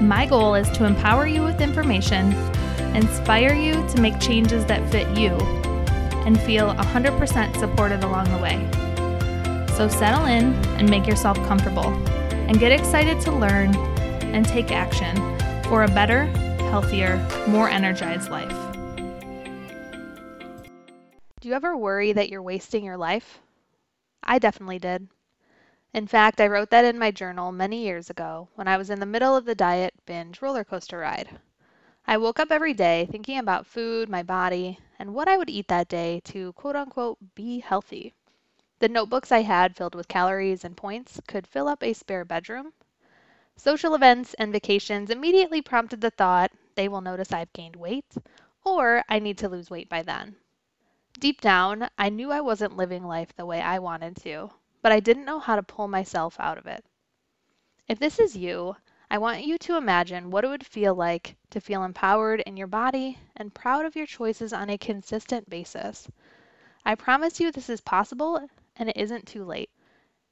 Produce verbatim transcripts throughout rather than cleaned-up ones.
My goal is to empower you with information, inspire you to make changes that fit you, and feel one hundred percent supported along the way. So settle in and make yourself comfortable, and get excited to learn and take action for a better, healthier, more energized life. Do you ever worry that you're wasting your life? I definitely did. In fact, I wrote that in my journal many years ago when I was in the middle of the diet binge roller coaster ride. I woke up every day thinking about food, my body, and what I would eat that day to quote-unquote be healthy. The notebooks I had filled with calories and points could fill up a spare bedroom. Social events and vacations immediately prompted the thought, they will notice I've gained weight, or I need to lose weight by then. Deep down, I knew I wasn't living life the way I wanted to, but I didn't know how to pull myself out of it. If this is you, I want you to imagine what it would feel like to feel empowered in your body and proud of your choices on a consistent basis. I promise you this is possible, and it isn't too late.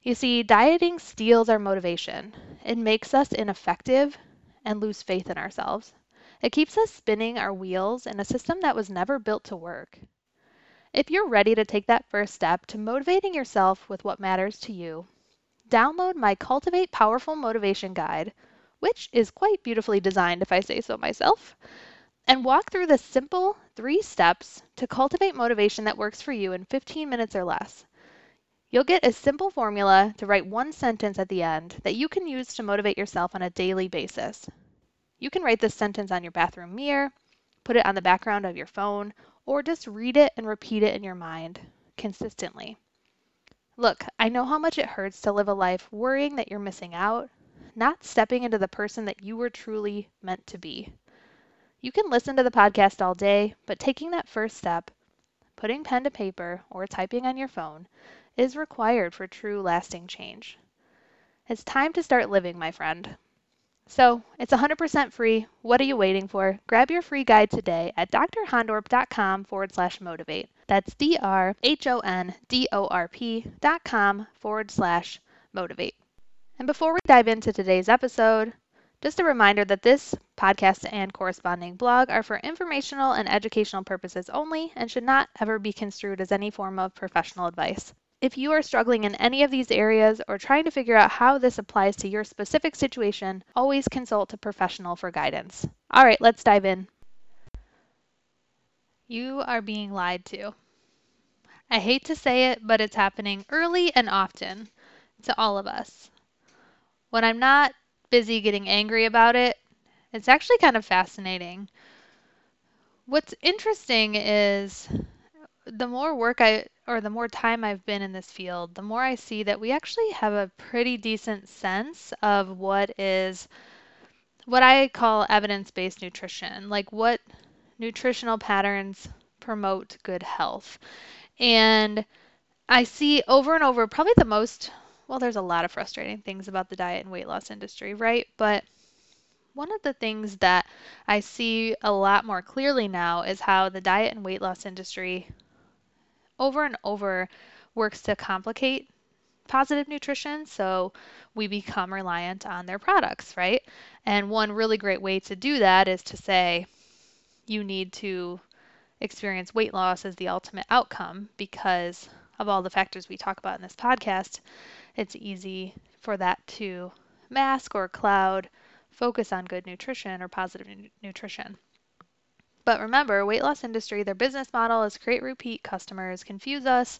You see, dieting steals our motivation. It makes us ineffective and lose faith in ourselves. It keeps us spinning our wheels in a system that was never built to work. If you're ready to take that first step to motivating yourself with what matters to you, download my Cultivate Powerful Motivation Guide, which is quite beautifully designed if I say so myself, and walk through the simple three steps to cultivate motivation that works for you in fifteen minutes or less. You'll get a simple formula to write one sentence at the end that you can use to motivate yourself on a daily basis. You can write this sentence on your bathroom mirror, put it on the background of your phone, or just read it and repeat it in your mind consistently. Look, I know how much it hurts to live a life worrying that you're missing out, not stepping into the person that you were truly meant to be. You can listen to the podcast all day, but taking that first step, putting pen to paper or typing on your phone, is required for true lasting change. It's time to start living, my friend. So, it's one hundred percent free. What are you waiting for? Grab your free guide today at drhondorp.com forward slash motivate. That's D-R-H-O-N-D-O-R-P dot com forward slash motivate. And before we dive into today's episode, just a reminder that this podcast and corresponding blog are for informational and educational purposes only and should not ever be construed as any form of professional advice. If you are struggling in any of these areas or trying to figure out how this applies to your specific situation, always consult a professional for guidance. All right, let's dive in. You are being lied to. I hate to say it, but it's happening early and often to all of us. When I'm not busy getting angry about it, it's actually kind of fascinating. What's interesting is the more work I, or the more time I've been in this field, the more I see that we actually have a pretty decent sense of what is, what I call evidence-based nutrition, like what nutritional patterns promote good health. And I see over and over, probably the most, well, there's a lot of frustrating things about the diet and weight loss industry, right? But one of the things that I see a lot more clearly now is how the diet and weight loss industry over and over works to complicate positive nutrition, so we become reliant on their products, right? And one really great way to do that is to say you need to experience weight loss as the ultimate outcome because of all the factors we talk about in this podcast. It's easy for that to mask or cloud focus on good nutrition or positive nu- nutrition. But remember, weight loss industry, their business model is create repeat customers, confuse us,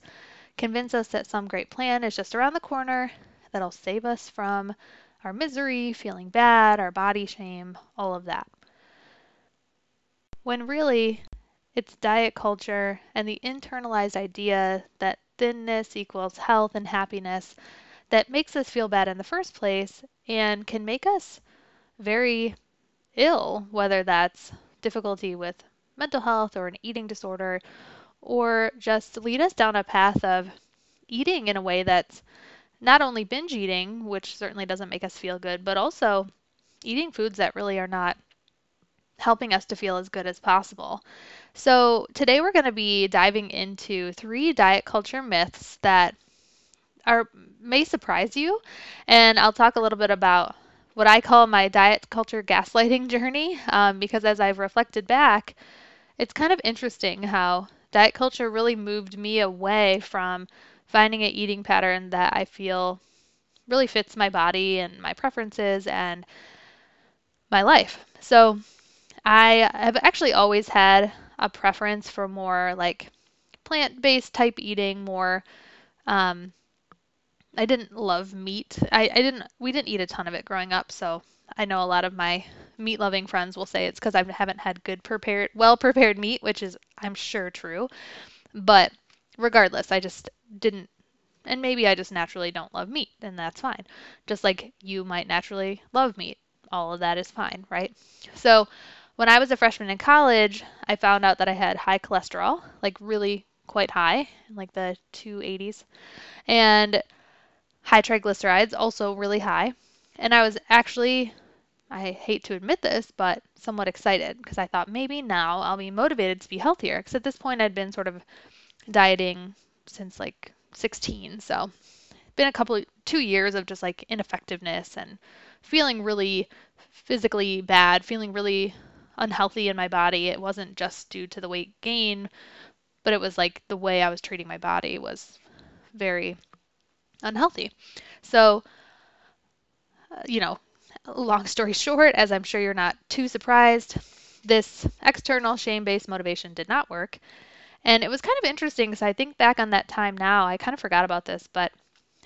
convince us that some great plan is just around the corner that'll save us from our misery, feeling bad, our body shame, all of that. When really, it's diet culture and the internalized idea that thinness equals health and happiness that makes us feel bad in the first place and can make us very ill, whether that's difficulty with mental health or an eating disorder, or just lead us down a path of eating in a way that's not only binge eating, which certainly doesn't make us feel good, but also eating foods that really are not helping us to feel as good as possible. So today we're going to be diving into three diet culture myths that are may surprise you, and I'll talk a little bit about what I call my diet culture gaslighting journey, um, because as I've reflected back, it's kind of interesting how diet culture really moved me away from finding an eating pattern that I feel really fits my body and my preferences and my life. So I have actually always had a preference for more like plant-based type eating, more, um, I didn't love meat. I, I didn't, we didn't eat a ton of it growing up. So I know a lot of my meat loving friends will say it's because I haven't had good prepared, well prepared meat, which is, I'm sure, true. But regardless, I just didn't, and maybe I just naturally don't love meat, and that's fine. Just like you might naturally love meat. All of that is fine, right? So when I was a freshman in college, I found out that I had high cholesterol, like really quite high, like the two eighties, and high triglycerides, also really high. And I was actually, I hate to admit this, but somewhat excited because I thought maybe now I'll be motivated to be healthier. Because at this point I'd been sort of dieting since like sixteen. So it's been a couple, two years of just like ineffectiveness and feeling really physically bad, feeling really unhealthy in my body. It wasn't just due to the weight gain, but it was like the way I was treating my body was very unhealthy. So, uh, you know, long story short, as I'm sure you're not too surprised, this external shame-based motivation did not work. And it was kind of interesting because I think back on that time now, I kind of forgot about this, but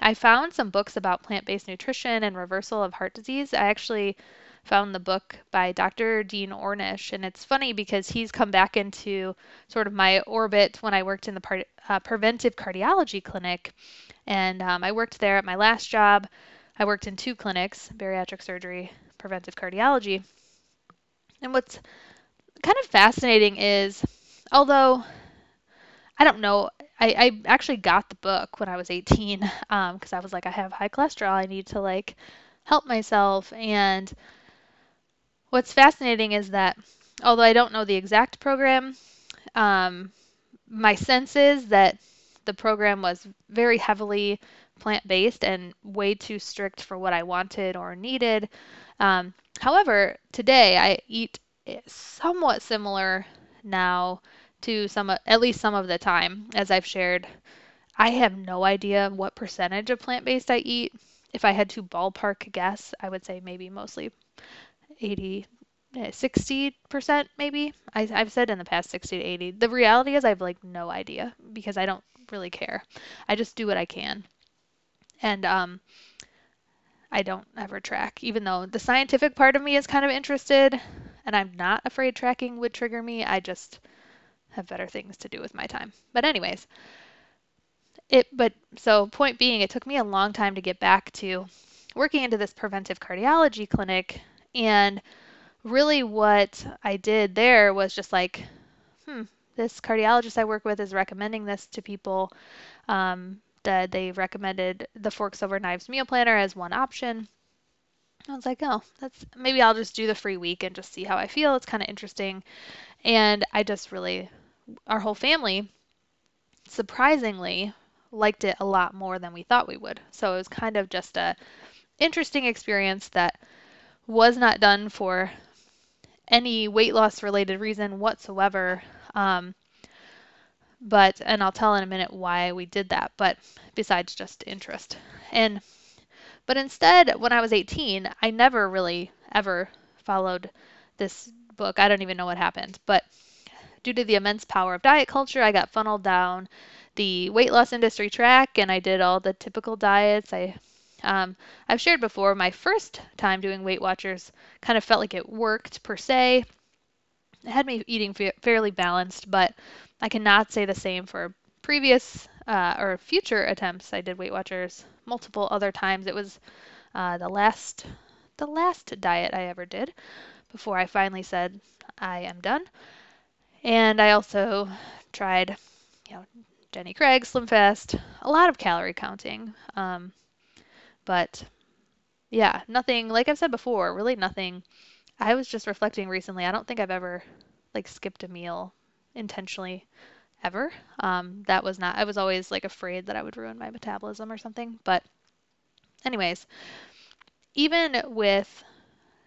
I found some books about plant-based nutrition and reversal of heart disease. I actually found the book by Doctor Dean Ornish, and it's funny because he's come back into sort of my orbit when I worked in the part, uh, preventive cardiology clinic, and um, I worked there at my last job. I worked in two clinics, bariatric surgery, preventive cardiology, and what's kind of fascinating is, although I don't know, I, I actually got the book when I was eighteen because um, I was like, I have high cholesterol, I need to like help myself. And what's fascinating is that, although I don't know the exact program, um, my sense is that the program was very heavily plant-based and way too strict for what I wanted or needed. Um, however, today I eat somewhat similar now to some, at least some of the time, as I've shared. I have no idea what percentage of plant-based I eat. If I had to ballpark guess, I would say maybe mostly eighty, sixty percent maybe. I, I've said in the past sixty to eighty. The reality is I have like no idea because I don't really care. I just do what I can. And um, I don't ever track, even though the scientific part of me is kind of interested, and I'm not afraid tracking would trigger me. I just have better things to do with my time. But anyways, it, but so point being, it took me a long time to get back to working into this preventive cardiology clinic. And really what I did there was just like, hmm, this cardiologist I work with is recommending this to people. Um, that they recommended the Forks Over Knives meal planner as one option. I was like, oh, that's, maybe I'll just do the free week and just see how I feel. It's kind of interesting. And I just really, our whole family surprisingly liked it a lot more than we thought we would. So it was kind of just a interesting experience that was not done for any weight loss related reason whatsoever. Um, but, and I'll tell in a minute why we did that, but besides just interest. And, but instead, when I was eighteen, I never really ever followed this book. I don't even know what happened, but due to the immense power of diet culture, I got funneled down the weight loss industry track, and I did all the typical diets. I, um, I've shared before, my first time doing Weight Watchers kind of felt like it worked per se. It had me eating fa- fairly balanced, but I cannot say the same for previous uh, or future attempts. I did Weight Watchers multiple other times. It was uh, the last the last diet I ever did before I finally said I am done. And I also tried, you know, Jenny Craig, Slim Fast, a lot of calorie counting. Um, but yeah, nothing, like I've said before, really nothing. I was just reflecting recently. I don't think I've ever like skipped a meal intentionally ever. Um, that was not, I was always like afraid that I would ruin my metabolism or something. But anyways, even with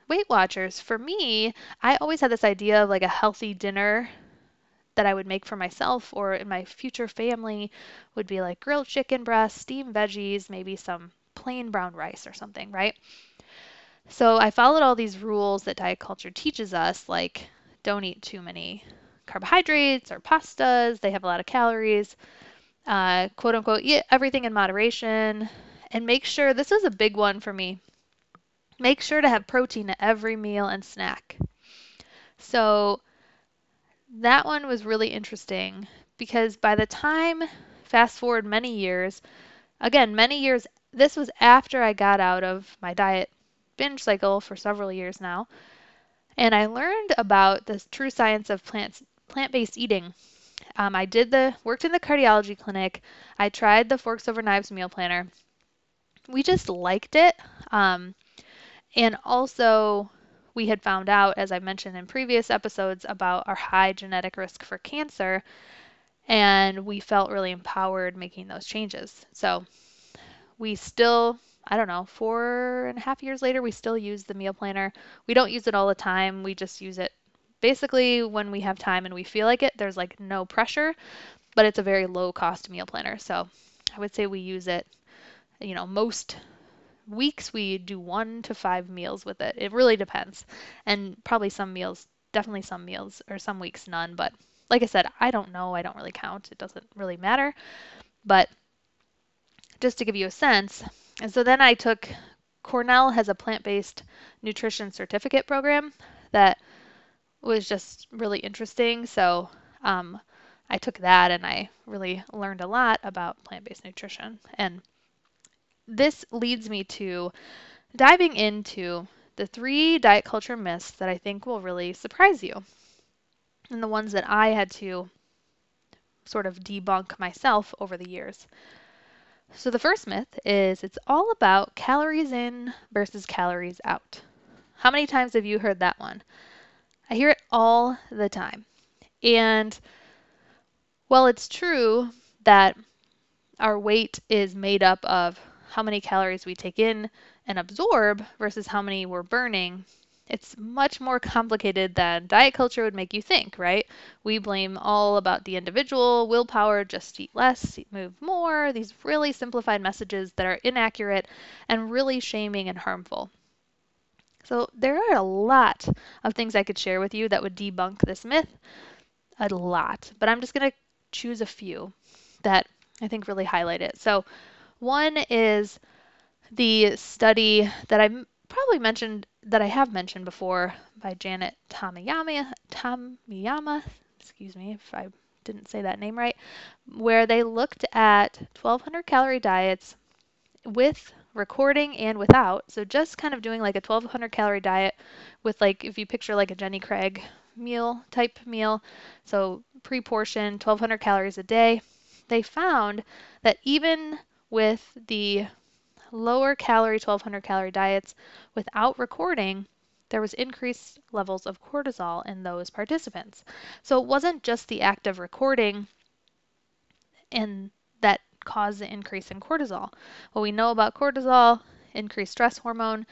Weight Watchers, for me, I always had this idea of like a healthy dinner that I would make for myself or in my future family would be like grilled chicken breast, steamed veggies, maybe some plain brown rice or something, right? So I followed all these rules that diet culture teaches us, like don't eat too many carbohydrates or pastas. They have a lot of calories, uh, quote unquote, eat everything in moderation, and make sure, this is a big one for me, make sure to have protein at every meal and snack. So that one was really interesting because by the time, fast forward many years, again, many years, this was after I got out of my diet binge cycle for several years now, and I learned about the true science of plants, plant-based eating. Um, I did the, worked in the cardiology clinic. I tried the Forks Over Knives meal planner. We just liked it. Um, and also, we had found out, as I mentioned in previous episodes, about our high genetic risk for cancer, and we felt really empowered making those changes. So we still, I don't know, four and a half years later, we still use the meal planner. We don't use it all the time. We just use it basically when we have time and we feel like it. There's like no pressure, but it's a very low cost meal planner. So I would say we use it, you know, most weeks we do one to five meals with it. It really depends. And probably some meals, definitely some meals, or some weeks none. But like I said, I don't know. I don't really count. It doesn't really matter. But just to give you a sense. And so then I took, Cornell has a plant-based nutrition certificate program that was just really interesting. So um, I took that and I really learned a lot about plant-based nutrition. And this leads me to diving into the three diet culture myths that I think will really surprise you, and the ones that I had to sort of debunk myself over the years. So the first myth is it's all about calories in versus calories out. How many times have you heard that one? I hear it all the time. And while it's true that our weight is made up of how many calories we take in and absorb versus how many we're burning, it's much more complicated than diet culture would make you think, right? We blame all about the individual, willpower, just eat less, move more, these really simplified messages that are inaccurate and really shaming and harmful. So there are a lot of things I could share with you that would debunk this myth, a lot, but I'm just going to choose a few that I think really highlight it. So one is the study that I probably mentioned, that I have mentioned before, by Janet Tamiyama, Tamiyama, excuse me if I didn't say that name right, where they looked at twelve hundred calorie diets with recording and without. So just kind of doing like a twelve hundred calorie diet with, like, if you picture like a Jenny Craig meal type meal, so pre-portioned twelve hundred calories a day, they found that even with the lower calorie twelve hundred calorie diets without recording, there was increased levels of cortisol in those participants. So it wasn't just the act of recording and that caused the increase in cortisol. What we know about cortisol, increased stress hormone,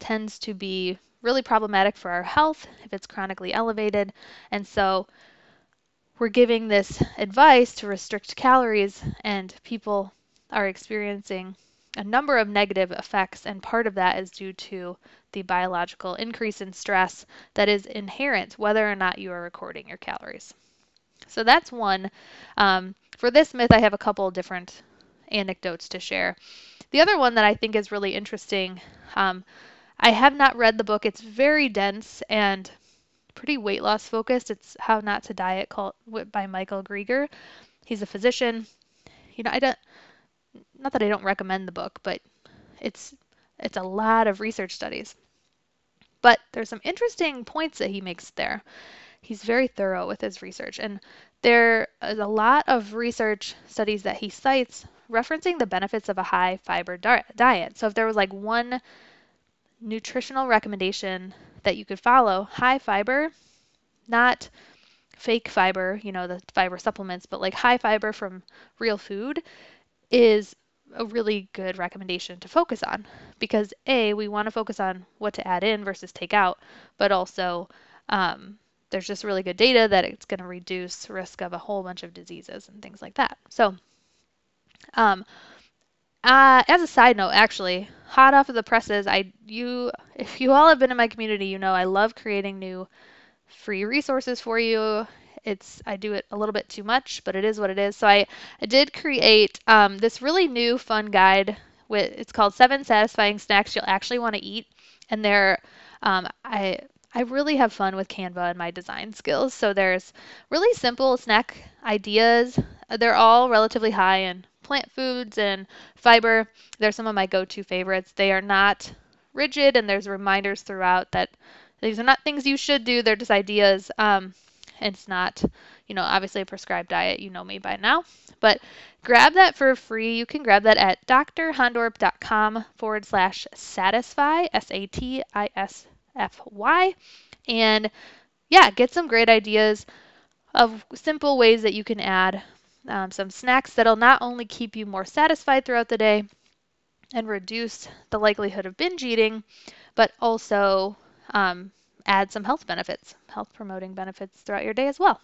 tends to be really problematic for our health if it's chronically elevated. And so we're giving this advice to restrict calories, and people are experiencing a number of negative effects, and part of that is due to the biological increase in stress that is inherent whether or not you are recording your calories. So that's one. Um, for this myth, I have a couple different anecdotes to share. The other one that I think is really interesting, um, I have not read the book. It's very dense and pretty weight loss focused. It's How Not to Diet called, by Michael Greger. He's a physician. You know, I don't, not that I don't recommend the book, but it's it's a lot of research studies. But there's some interesting points that he makes there. He's very thorough with his research. And there is a lot of research studies that he cites referencing the benefits of a high fiber di- diet. So if there was like one nutritional recommendation that you could follow, high fiber, not fake fiber, you know, the fiber supplements, but like high fiber from real food is a really good recommendation to focus on, because A, we want to focus on what to add in versus take out, but also um, there's just really good data that it's going to reduce risk of a whole bunch of diseases and things like that. So um, uh, as a side note, actually, hot off of the presses, I you if you all have been in my community, you know I love creating new free resources for you. It's I do it a little bit too much, but it is what it is. So I, I did create um, this really new fun guide. With it's called Seven Satisfying Snacks You'll Actually Want to Eat, and there um, I I really have fun with Canva and my design skills. So there's really simple snack ideas. They're all relatively high in plant foods and fiber. They're some of my go-to favorites. They are not rigid, and there's reminders throughout that these are not things you should do. They're just ideas. Um, It's not, you know, obviously a prescribed diet. You know me by now. But grab that for free. You can grab that at drhondorp.com forward slash satisfy, S A T I S F Y. And, yeah, get some great ideas of simple ways that you can add um, some snacks that will not only keep you more satisfied throughout the day and reduce the likelihood of binge eating, but also um add some health benefits, health promoting benefits throughout your day as well.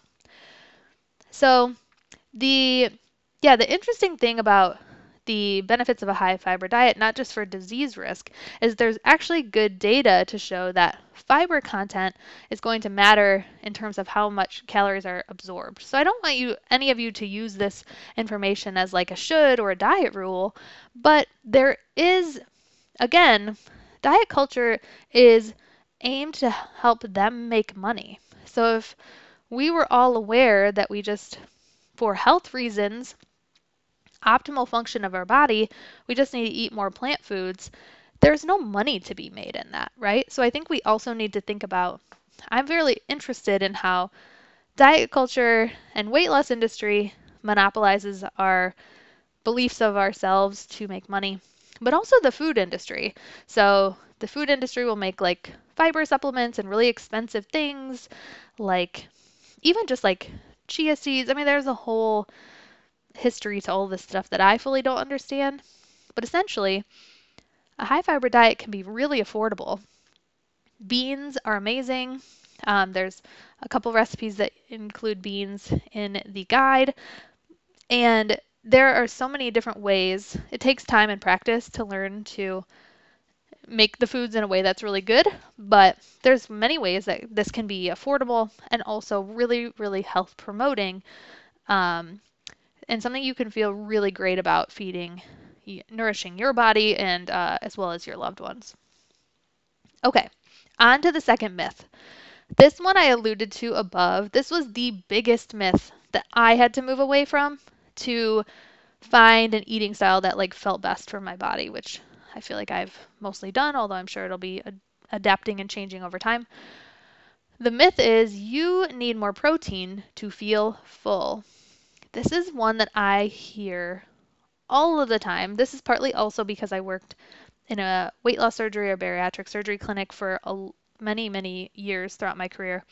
So the, yeah, the interesting thing about the benefits of a high fiber diet, not just for disease risk, is there's actually good data to show that fiber content is going to matter in terms of how much calories are absorbed. So I don't want you, any of you to use this information as like a should or a diet rule, but there is, again, diet culture is aim to help them make money. So if we were all aware that we just, for health reasons, optimal function of our body, we just need to eat more plant foods, there's no money to be made in that, right? So I think we also need to think about, I'm really interested in how diet culture and weight loss industry monopolizes our beliefs of ourselves to make money, but also the food industry. So the food industry will make like fiber supplements and really expensive things, like even just like chia seeds. I mean, there's a whole history to all this stuff that I fully don't understand. But essentially, a high fiber diet can be really affordable. Beans are amazing. Um, there's a couple recipes that include beans in the guide. And there are so many different ways. It takes time and practice to learn to make the foods in a way that's really good, but there's many ways that this can be affordable and also really, really health promoting, um, and something you can feel really great about feeding, nourishing your body and uh, as well as your loved ones. Okay, on to the second myth. This one I alluded to above. This was the biggest myth that I had to move away from to find an eating style that like felt best for my body, which I feel like I've mostly done, although I'm sure it'll be ad- adapting and changing over time. The myth is you need more protein to feel full. This is one that I hear all of the time. This is partly also because I worked in a weight loss surgery or bariatric surgery clinic for a, many, many years throughout my career.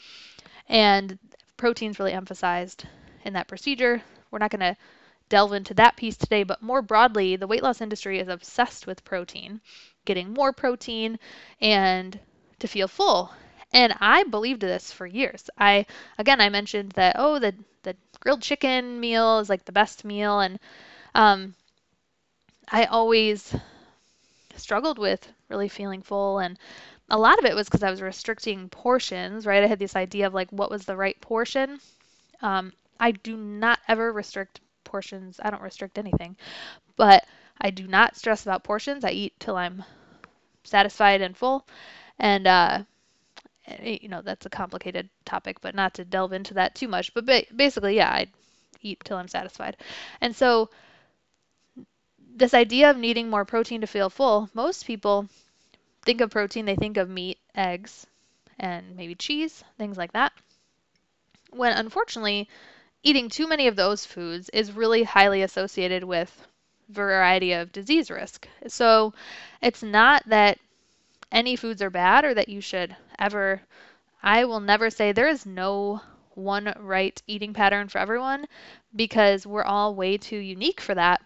And protein's really emphasized in that procedure. We're not going to delve into that piece today, but more broadly, the weight loss industry is obsessed with protein, getting more protein and to feel full. And I believed this for years. I, again, I mentioned that, oh, the, the grilled chicken meal is like the best meal. And um, I always struggled with really feeling full. And a lot of it was because I was restricting portions, right? I had this idea of like, what was the right portion? Um, I do not ever restrict portions. I don't restrict anything, but I do not stress about portions. I eat till I'm satisfied and full. And, uh, you know, that's a complicated topic, but not to delve into that too much. But ba- basically, yeah, I eat till I'm satisfied. And so this idea of needing more protein to feel full, most people think of protein, they think of meat, eggs, and maybe cheese, things like that. When unfortunately, eating too many of those foods is really highly associated with variety of disease risk. So it's not that any foods are bad or that you should ever, I will never say there is no one right eating pattern for everyone, because we're all way too unique for that.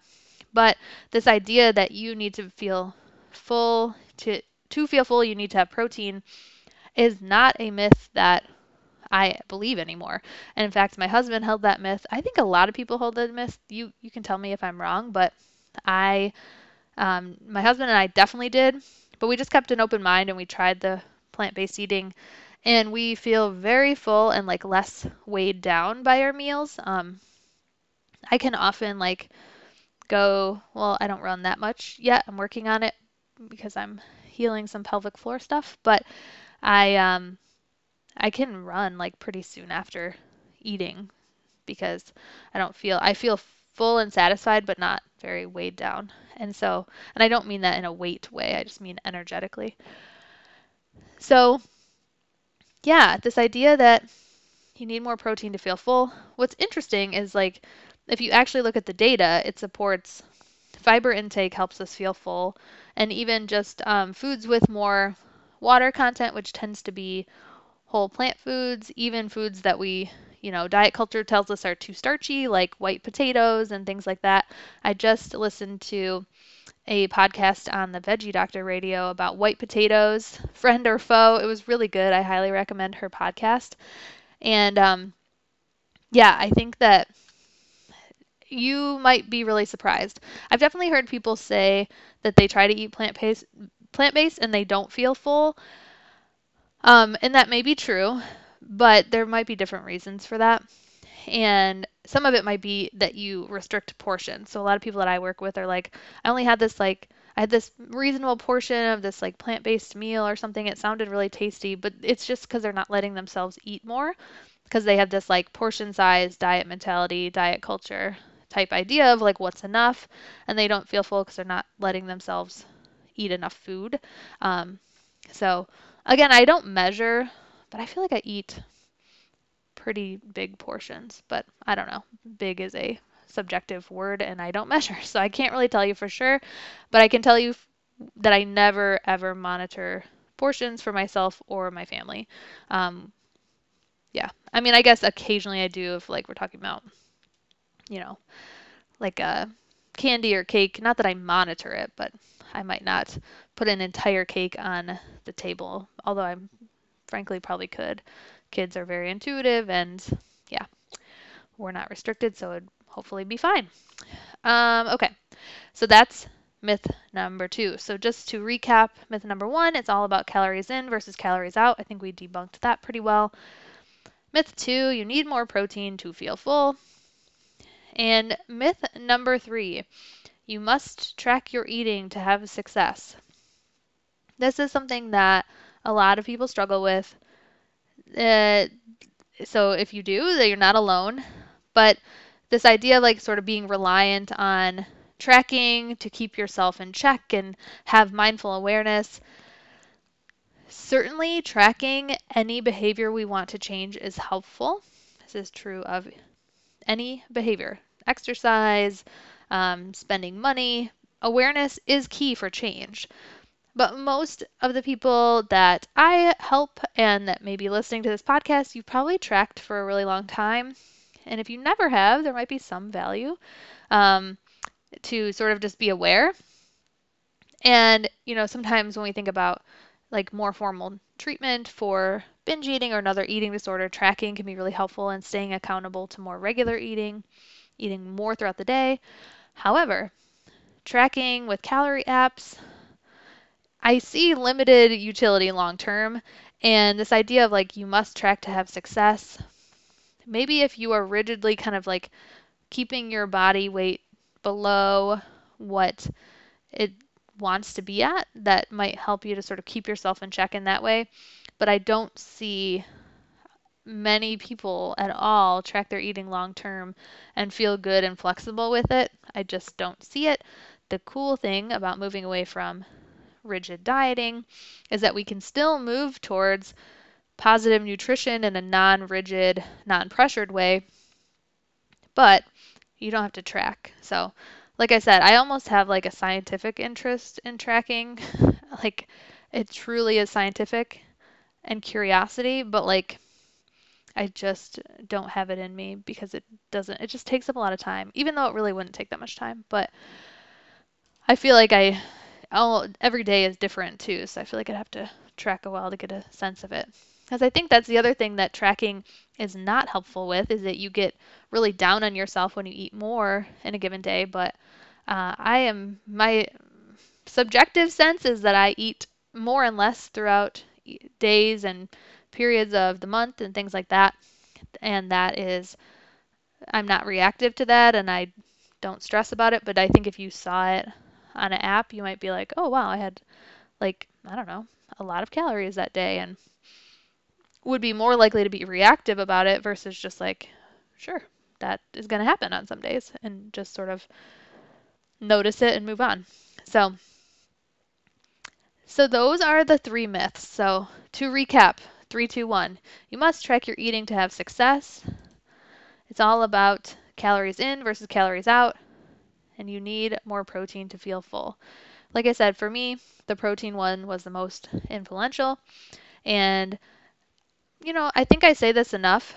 But this idea that you need to feel full, to to feel full, you need to have protein, is not a myth that I believe anymore. And in fact, my husband held that myth. I think a lot of people hold that myth. You you can tell me if I'm wrong, but I, um, my husband and I definitely did. But we just kept an open mind and we tried the plant-based eating, and we feel very full and like less weighed down by our meals. Um, I can often like go, well, I don't run that much yet. I'm working on it because I'm healing some pelvic floor stuff, but I, um, I can run like pretty soon after eating because I don't feel, I feel full and satisfied, but not very weighed down. And so, and I don't mean that in a weight way. I just mean energetically. So yeah, this idea that you need more protein to feel full. What's interesting is like, if you actually look at the data, it supports fiber intake helps us feel full, and even just um, foods with more water content, which tends to be whole plant foods, even foods that we, you know, diet culture tells us are too starchy, like white potatoes and things like that. I just listened to a podcast on the Veggie Doctor Radio about white potatoes, friend or foe. It was really good. I highly recommend her podcast. And um, yeah, I think that you might be really surprised. I've definitely heard people say that they try to eat plant-based, plant-based and they don't feel full. Um, and that may be true, but there might be different reasons for that. And some of it might be that you restrict portions. So a lot of people that I work with are like, I only had this, like, I had this reasonable portion of this like plant-based meal or something. It sounded really tasty, but it's just because they're not letting themselves eat more because they have this like portion size diet mentality, diet culture type idea of like what's enough, and they don't feel full because they're not letting themselves eat enough food. Um, so Again, I don't measure, but I feel like I eat pretty big portions, but I don't know. Big is a subjective word and I don't measure, so I can't really tell you for sure, but I can tell you that I never ever monitor portions for myself or my family. Um, yeah, I mean, I guess occasionally I do if like we're talking about, you know, like a candy or cake, not that I monitor it, but I might not put an entire cake on the table, although I'm frankly probably could. Kids are very intuitive and yeah, we're not restricted, so it'd hopefully be fine. Um, okay, so that's myth number two. So just to recap, myth number one, it's all about calories in versus calories out. I think we debunked that pretty well. Myth two, you need more protein to feel full. And myth number three, you must track your eating to have success. This is something that a lot of people struggle with. Uh, so if you do, then you're not alone. But this idea of like sort of being reliant on tracking to keep yourself in check and have mindful awareness. Certainly tracking any behavior we want to change is helpful. This is true of any behavior, exercise, um, spending money. Awareness is key for change. But most of the people that I help and that may be listening to this podcast, you've probably tracked for a really long time. And if you never have, there might be some value um, to sort of just be aware. And, you know, sometimes when we think about like more formal treatment for binge eating or another eating disorder, tracking can be really helpful in staying accountable to more regular eating, eating more throughout the day. However, tracking with calorie apps, I see limited utility long term, and this idea of like you must track to have success maybe if you are rigidly kind of like keeping your body weight below what it wants to be at, that might help you to sort of keep yourself in check in that way. But I don't see many people at all track their eating long term and feel good and flexible with it. I just don't see it. The cool thing about moving away from rigid dieting is that we can still move towards positive nutrition in a non-rigid, non-pressured way, but you don't have to track. So like I said, I almost have like a scientific interest in tracking. Like it truly is scientific and curiosity, but like I just don't have it in me because it doesn't, it just takes up a lot of time, even though it really wouldn't take that much time. But I feel like I, I'll, every day is different too. So I feel like I'd have to track a while to get a sense of it. Because I think that's the other thing that tracking is not helpful with, is that you get really down on yourself when you eat more in a given day. But uh, I am, my subjective sense is that I eat more and less throughout days and periods of the month and things like that. And that is, I'm not reactive to that and I don't stress about it. But I think if you saw it on an app, you might be like, oh, wow, I had like, I don't know, a lot of calories that day, and would be more likely to be reactive about it versus just like, sure, that is going to happen on some days, and just sort of notice it and move on. So, so those are the three myths. So to recap, three, two, one, you must track your eating to have success. It's all about calories in versus calories out, and you need more protein to feel full. Like I said, for me, the protein one was the most influential. And, you know, I think I say this enough.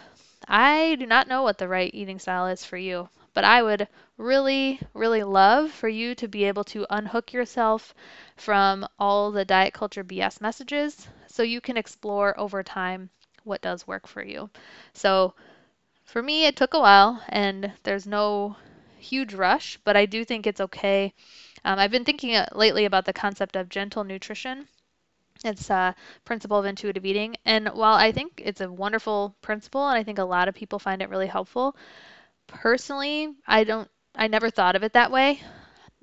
I do not know what the right eating style is for you, but I would really, really love for you to be able to unhook yourself from all the diet culture B S messages so you can explore over time what does work for you. So for me, it took a while, and there's no huge rush, but I do think it's okay. Um, I've been thinking lately about the concept of gentle nutrition. It's a principle of intuitive eating. And while I think it's a wonderful principle, and I think a lot of people find it really helpful, personally, I don't, I never thought of it that way.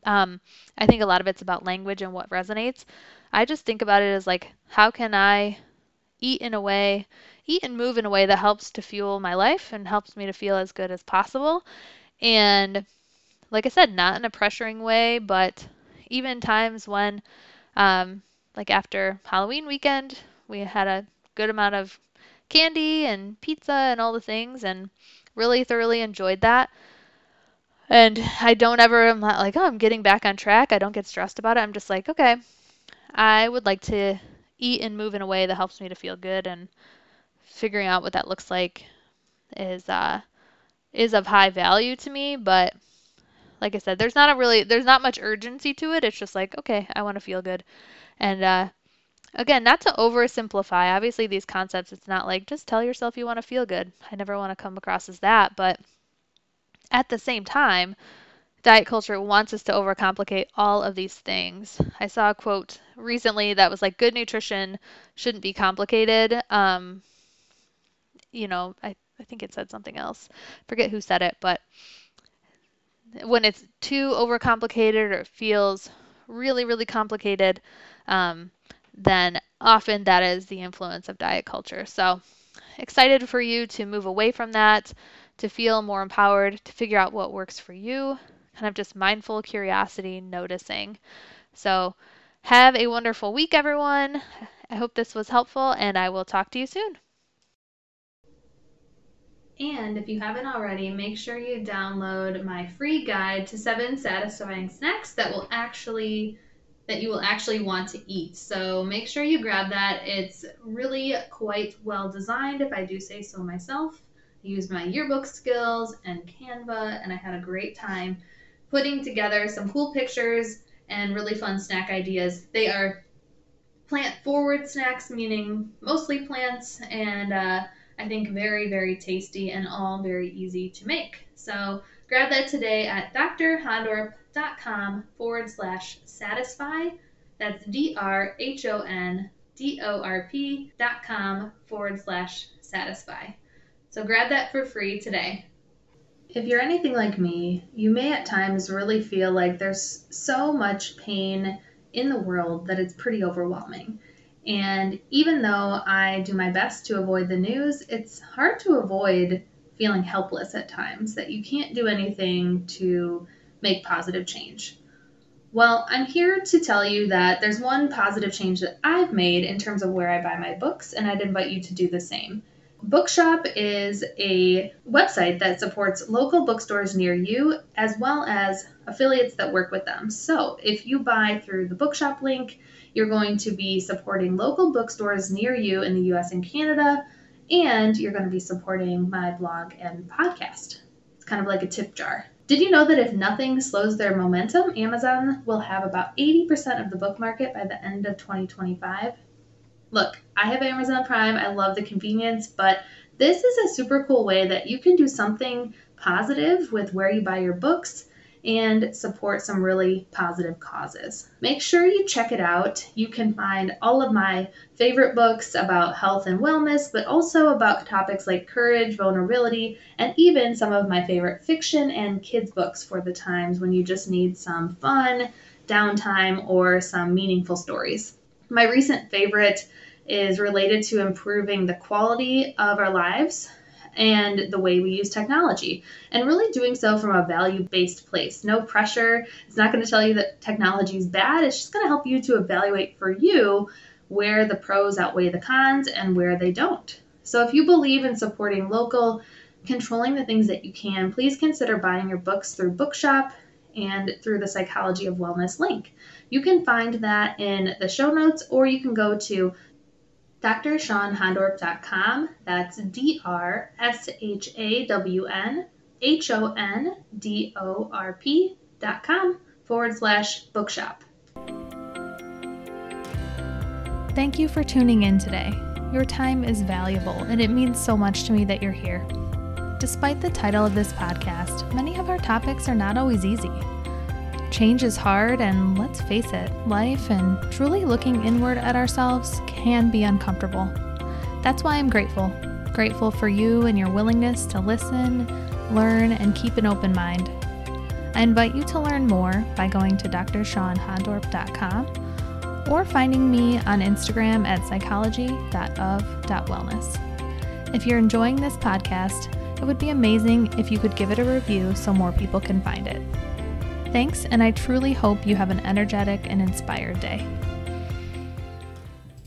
Um, I think a lot of it's about language and what resonates. I just think about it as like, how can I eat in a way, eat and move in a way that helps to fuel my life and helps me to feel as good as possible. And like I said, not in a pressuring way, but even times when, um, like after Halloween weekend, we had a good amount of candy and pizza and all the things, and really thoroughly enjoyed that. And I don't ever, I'm not like, oh, I'm getting back on track. I don't get stressed about it. I'm just like, okay, I would like to eat and move in a way that helps me to feel good, and figuring out what that looks like is, uh, is of high value to me. But like I said, there's not a really, there's not much urgency to it. It's just like, okay, I want to feel good. And, uh, again, not to oversimplify, obviously these concepts, it's not like just tell yourself you want to feel good. I never want to come across as that, but at the same time, diet culture wants us to overcomplicate all of these things. I saw a quote recently that was like, good nutrition shouldn't be complicated. Um, you know, I, I think it said something else. Forget who said it, but when it's too overcomplicated or it feels really, really complicated, um, then often that is the influence of diet culture. So excited for you to move away from that, to feel more empowered, to figure out what works for you, kind of just mindful curiosity, noticing. So have a wonderful week, everyone. I hope this was helpful, and I will talk to you soon. And if you haven't already, make sure you download my free guide to seven satisfying snacks that will actually, that you will actually want to eat. So make sure you grab that. It's really quite well designed, if I do say so myself. I used my yearbook skills and Canva, and I had a great time putting together some cool pictures and really fun snack ideas. They are plant-forward snacks, meaning mostly plants, and uh, I think very, very tasty and all very easy to make. So grab that today at drhondorp.com forward slash satisfy. That's D R H O N D O R P dot com forward slash satisfy. So grab that for free today. If you're anything like me, you may at times really feel like there's so much pain in the world that it's pretty overwhelming. And even though I do my best to avoid the news, it's hard to avoid feeling helpless at times, that you can't do anything to make positive change. Well, I'm here to tell you that there's one positive change that I've made in terms of where I buy my books, and I'd invite you to do the same. Bookshop is a website that supports local bookstores near you, as well as affiliates that work with them. So if you buy through the Bookshop link, you're going to be supporting local bookstores near you in the U S and Canada, and you're going to be supporting my blog and podcast. It's kind of like a tip jar. Did you know that if nothing slows their momentum, Amazon will have about eighty percent of the book market by the end of twenty twenty-five? Look, I have Amazon Prime. I love the convenience, but this is a super cool way that you can do something positive with where you buy your books and support some really positive causes. Make sure you check it out. You can find all of my favorite books about health and wellness, but also about topics like courage, vulnerability, and even some of my favorite fiction and kids books for the times when you just need some fun, downtime, or some meaningful stories. My recent favorite is related to improving the quality of our lives and the way we use technology, and really doing so from a value-based place. No pressure. It's not going to tell you that technology is bad. It's just going to help you to evaluate for you where the pros outweigh the cons and where they don't. So if you believe in supporting local, controlling the things that you can, please consider buying your books through Bookshop and through the Psychology of Wellness link. You can find that in the show notes, or you can go to D R Shawn Hondorp dot com. That's D R S H A W N H O N D O R P dot com forward slash bookshop. Thank you for tuning in today. Your time is valuable, and it means so much to me that you're here. Despite the title of this podcast, many of our topics are not always easy. Change is hard, and let's face it, life and truly looking inward at ourselves can be uncomfortable. That's why I'm grateful. Grateful for you and your willingness to listen, learn, and keep an open mind. I invite you to learn more by going to D R Shawn Hondorp dot com or finding me on Instagram at psychology dot of dot wellness. If you're enjoying this podcast, it would be amazing if you could give it a review so more people can find it. Thanks, and I truly hope you have an energetic and inspired day.